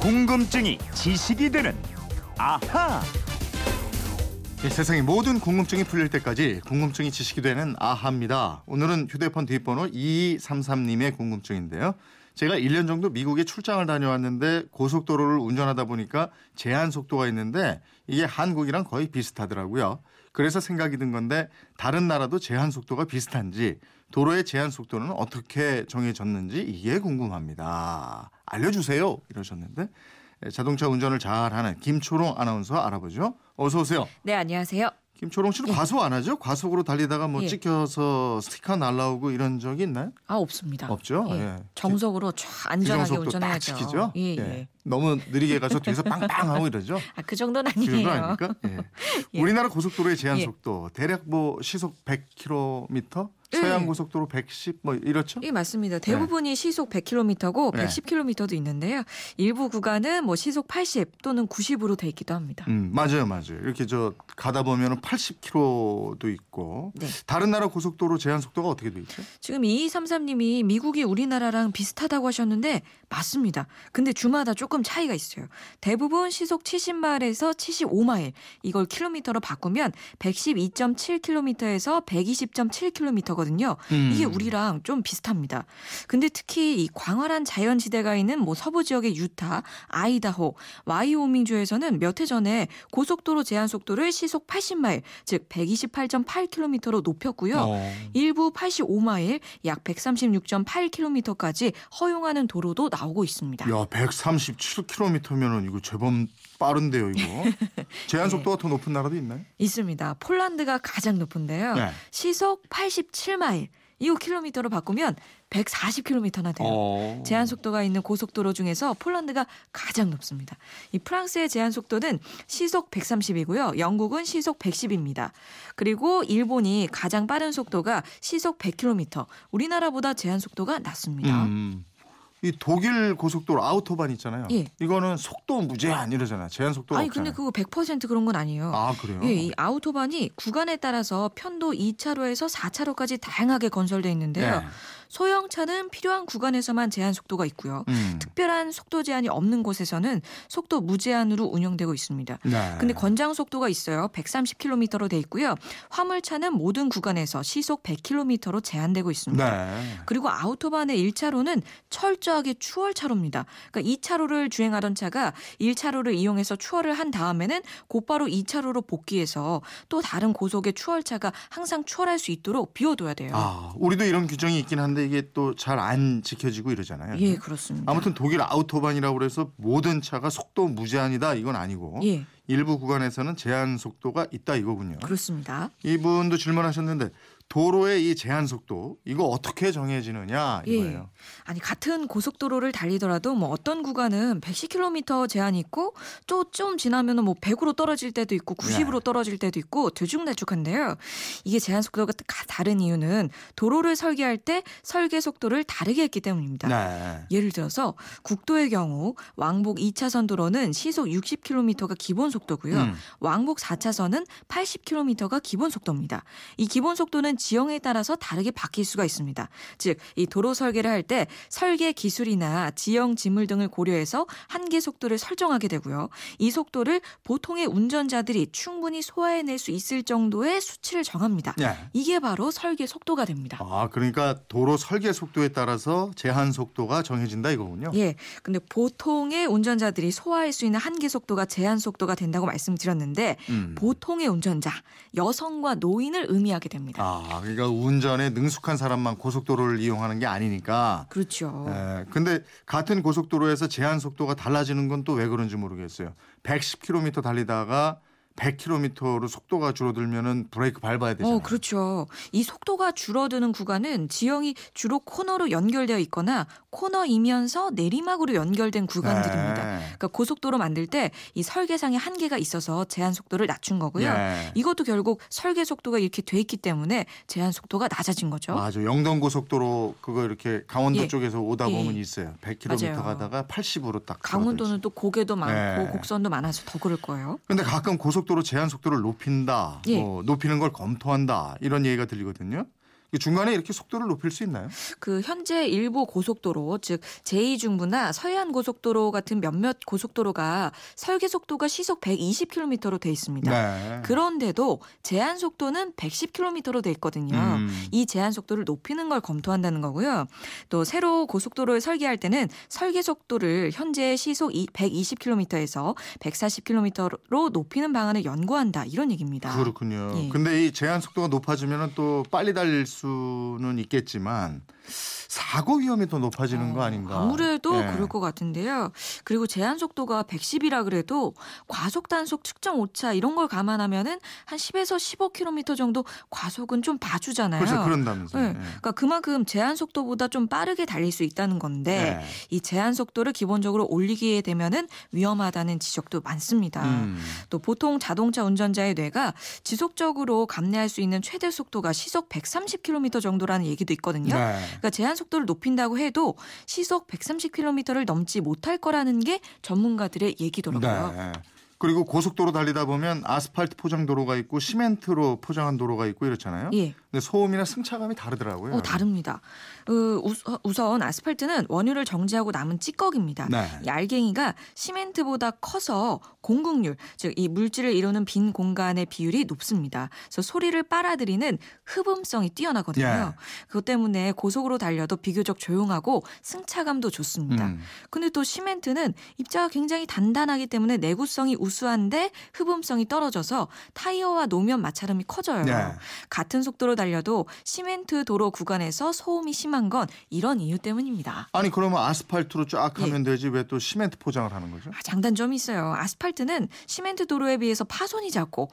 궁금증이 지식이 되는 아하. 이 세상의 모든 궁금증이 풀릴 때까지 궁금증이 지식이 되는 아하입니다. 오늘은 휴대폰 뒷번호 2233님의 궁금증인데요. 제가 1년 정도 미국에 출장을 다녀왔는데 고속도로를 운전하다 보니까 제한 속도가 있는데 이게 한국이랑 거의 비슷하더라고요. 그래서 생각이 든 건데 다른 나라도 제한 속도가 비슷한지 도로의 제한 속도는 어떻게 정해졌는지 이게 궁금합니다. 알려주세요 이러셨는데 자동차 운전을 잘하는 김초롱 아나운서 알아보죠. 어서 오세요. 네, 안녕하세요. 김초롱 씨는 과속 안 하죠? 과속으로 달리다가 찍혀서 스티커 날라오고 이런 적이 있나요? 아, 없습니다. 없죠. 예. 정석으로 쫙 안전하게 운전해야죠. 지키죠? 예. 너무 느리게 가서 뒤에서 빵빵하고 이러죠. 아, 그 정도는 아니에요. 그 정도 아닙니까? 예. 우리나라 고속도로의 제한 속도 대략 시속 100km? 서해안고속도로 110 이렇죠? 예, 맞습니다. 대부분이 시속 100km고 110km도 있는데요. 일부 구간은 시속 80 또는 90으로 돼 있기도 합니다. 맞아요. 이렇게 가다 보면은 80km도 있고 다른 나라 고속도로 제한 속도가 어떻게 돼 있죠? 지금 2233님이 미국이 우리나라랑 비슷하다고 하셨는데 맞습니다. 근데 주마다 조금 차이가 있어요. 대부분 시속 70마일에서 75마일 이걸 킬로미터로 바꾸면 112.7km에서 120.7km 거든요. 이게 우리랑 좀 비슷합니다. 근데 특히 이 광활한 자연지대가 있는 서부 지역의 유타, 아이다호, 와이오밍주에서는 몇 해 전에 고속도로 제한 속도를 시속 80마일, 즉 128.8km로 높였고요. 일부 85마일, 약 136.8km까지 허용하는 도로도 나오고 있습니다. 야, 137km면은 이거 제법 빠른데요, 이거. 제한 속도가 더 높은 나라도 있나요? 있습니다. 폴란드가 가장 높은데요. 시속 87마일. 2km로 바꾸면 140km나 돼요. 제한 속도가 있는 고속도로 중에서 폴란드가 가장 높습니다. 이 프랑스의 제한 속도는 시속 130이고요. 영국은 시속 110입니다. 그리고 일본이 가장 빠른 속도가 시속 100km. 우리나라보다 제한 속도가 낮습니다. 이 독일 고속도로 아우토반 있잖아요. 이거는 속도 무제한 이러잖아요. 제한 속도가 없잖아요. 근데 그거 100% 그런 건 아니에요. 아, 그래요? 이 아우토반이 구간에 따라서 편도 2차로에서 4차로까지 다양하게 건설돼 있는데요. 소형차는 필요한 구간에서만 제한 속도가 있고요. 특별한 속도 제한이 없는 곳에서는 속도 무제한으로 운영되고 있습니다. 근데 권장 속도가 있어요. 130km로 돼 있고요. 화물차는 모든 구간에서 시속 100km로 제한되고 있습니다. 그리고 아우토반의 1차로는 철저하게 추월차로입니다. 그러니까 2차로를 주행하던 차가 1차로를 이용해서 추월을 한 다음에는 곧바로 2차로로 복귀해서 또 다른 고속의 추월차가 항상 추월할 수 있도록 비워둬야 돼요. 우리도 이런 규정이 있긴 한데 이게 또 잘 안 지켜지고 이러잖아요. 예, 그렇습니다. 아무튼 독일 아우토반이라고 해서 모든 차가 속도 무제한이다 이건 아니고 일부 구간에서는 제한 속도가 있다 이거군요. 그렇습니다. 이분도 질문하셨는데 도로의 이 제한 속도 이거 어떻게 정해지느냐 이거예요. 아니 같은 고속도로를 달리더라도 어떤 구간은 110km 제한이 있고 또 좀 지나면은 100으로 떨어질 때도 있고 90으로 떨어질 때도 있고 들쭉날쭉한데요. 이게 제한 속도가 다른 이유는 도로를 설계할 때 설계 속도를 다르게 했기 때문입니다. 예를 들어서 국도의 경우 왕복 2차선 도로는 시속 60km가 기본 속도고요. 왕복 4차선은 80km가 기본 속도입니다. 이 기본 속도는 지형에 따라서 다르게 바뀔 수가 있습니다. 즉, 이 도로 설계를 할 때 설계 기술이나 지형 지물 등을 고려해서 한계 속도를 설정하게 되고요. 이 속도를 보통의 운전자들이 충분히 소화해낼 수 있을 정도의 수치를 정합니다. 이게 바로 설계 속도가 됩니다. 아, 그러니까 도로 설계 속도에 따라서 제한 속도가 정해진다 이거군요. 근데 보통의 운전자들이 소화할 수 있는 한계 속도가 제한 속도가 된다고 말씀드렸는데 보통의 운전자, 여성과 노인을 의미하게 됩니다. 그러니까 운전에 능숙한 사람만 고속도로를 이용하는 게 아니니까. 그렇죠. 근데 같은 고속도로에서 제한 속도가 달라지는 건 또 왜 그런지 모르겠어요. 110km 달리다가 100km로 속도가 줄어들면은 브레이크 밟아야 되잖아요. 그렇죠. 이 속도가 줄어드는 구간은 지형이 주로 코너로 연결되어 있거나 코너이면서 내리막으로 연결된 구간들입니다. 그러니까 고속도로 만들 때 이 설계상의 한계가 있어서 제한 속도를 낮춘 거고요. 이것도 결국 설계 속도가 이렇게 돼 있기 때문에 제한 속도가 낮아진 거죠. 맞아. 영동고속도로 그거 이렇게 강원도 쪽에서 오다 보면 있어요. 100km 맞아요. 가다가 80으로 딱. 강원도는 또 고개도 많고 곡선도 많아서 더 그럴 거예요. 근데 가끔 고속도로 제한 속도를 높인다, 높이는 걸 검토한다 이런 얘기가 들리거든요. 중간에 이렇게 속도를 높일 수 있나요? 현재 일부 고속도로, 즉 제2중부나 서해안고속도로 같은 몇몇 고속도로가 설계 속도가 시속 120km로 돼 있습니다. 네. 그런데도 제한 속도는 110km로 돼 있거든요. 이 제한 속도를 높이는 걸 검토한다는 거고요. 또 새로 고속도로를 설계할 때는 설계 속도를 현재 시속 120km에서 140km로 높이는 방안을 연구한다, 이런 얘기입니다. 그렇군요. 예. 근데 이 제한 속도가 높아지면 또 빨리 달릴 수는 있겠지만 사고 위험이 더 높아지는 거 아닌가. 아무래도 그럴 것 같은데요. 그리고 제한 속도가 110이라 그래도 과속 단속 측정 오차 이런 걸 감안하면은 한 10에서 15km 정도 과속은 좀 봐주잖아요. 그렇죠. 그런다면서요. 네. 네. 그러니까 그만큼 제한 속도보다 좀 빠르게 달릴 수 있다는 건데 이 제한 속도를 기본적으로 올리게 되면은 위험하다는 지적도 많습니다. 또 보통 자동차 운전자의 뇌가 지속적으로 감내할 수 있는 최대 속도가 시속 130km 정도라는 얘기도 있거든요. 네. 그러니까 제한 속도를 높인다고 해도 시속 130km를 넘지 못할 거라는 게 전문가들의 얘기더라고요. 네. 그리고 고속도로 달리다 보면 아스팔트 포장 도로가 있고 시멘트로 포장한 도로가 있고 이렇잖아요. 예. 근데 소음이나 승차감이 다르더라고요. 다릅니다. 우선 아스팔트는 원유를 정지하고 남은 찌꺼기입니다. 네. 이 알갱이가 시멘트보다 커서 공국률, 즉 이 물질을 이루는 빈 공간의 비율이 높습니다. 그래서 소리를 빨아들이는 흡음성이 뛰어나거든요. 예. 그것 때문에 고속으로 달려도 비교적 조용하고 승차감도 좋습니다. 근데 또 시멘트는 입자가 굉장히 단단하기 때문에 내구성이 우수한데 흡음성이 떨어져서 타이어와 노면 마찰음이 커져요. 네. 같은 속도로 달려도 시멘트 도로 구간에서 소음이 심한 건 이런 이유 때문입니다. 아니 그러면 아스팔트로 쫙 하면 되지 왜 또 시멘트 포장을 하는 거죠? 장단점이 있어요. 아스팔트는 시멘트 도로에 비해서 파손이 작고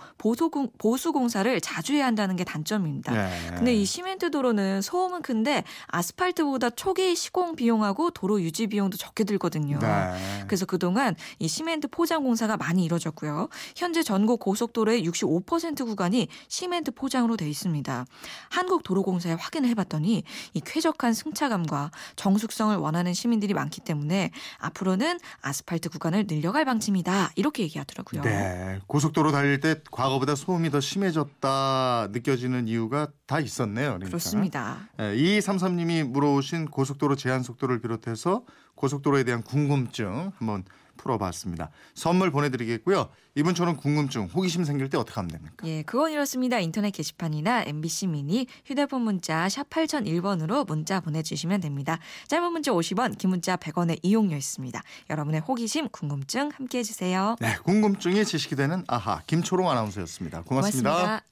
보수 공사를 자주 해야 한다는 게 단점입니다. 네. 근데 이 시멘트 도로는 소음은 큰데 아스팔트보다 초기 시공 비용하고 도로 유지 비용도 적게 들거든요. 네. 그래서 그동안 이 시멘트 포장 공사가 많이 이뤄졌고요. 현재 전국 고속도로의 65% 구간이 시멘트 포장으로 돼 있습니다. 한국도로공사에 확인을 해봤더니 이 쾌적한 승차감과 정숙성을 원하는 시민들이 많기 때문에 앞으로는 아스팔트 구간을 늘려갈 방침이다, 이렇게 얘기하더라고요. 네, 고속도로 달릴 때 과거보다 소음이 더 심해졌다 느껴지는 이유가 다 있었네요. 그러니까. 그렇습니다. 2233님이 물어오신 고속도로 제한 속도를 비롯해서 고속도로에 대한 궁금증 한번 풀어봤습니다. 선물 보내드리겠고요. 이분처럼 궁금증, 호기심 생길 때 어떻게 하면 됩니까? 예, 그건 이렇습니다. 인터넷 게시판이나 MBC 미니, 휴대폰 문자 샵 8001번으로 문자 보내주시면 됩니다. 짧은 문자 50원, 긴 문자 100원의 이용료 있습니다. 여러분의 호기심, 궁금증 함께해 주세요. 네, 궁금증이 지식이 되는 아하, 김초롱 아나운서였습니다. 고맙습니다.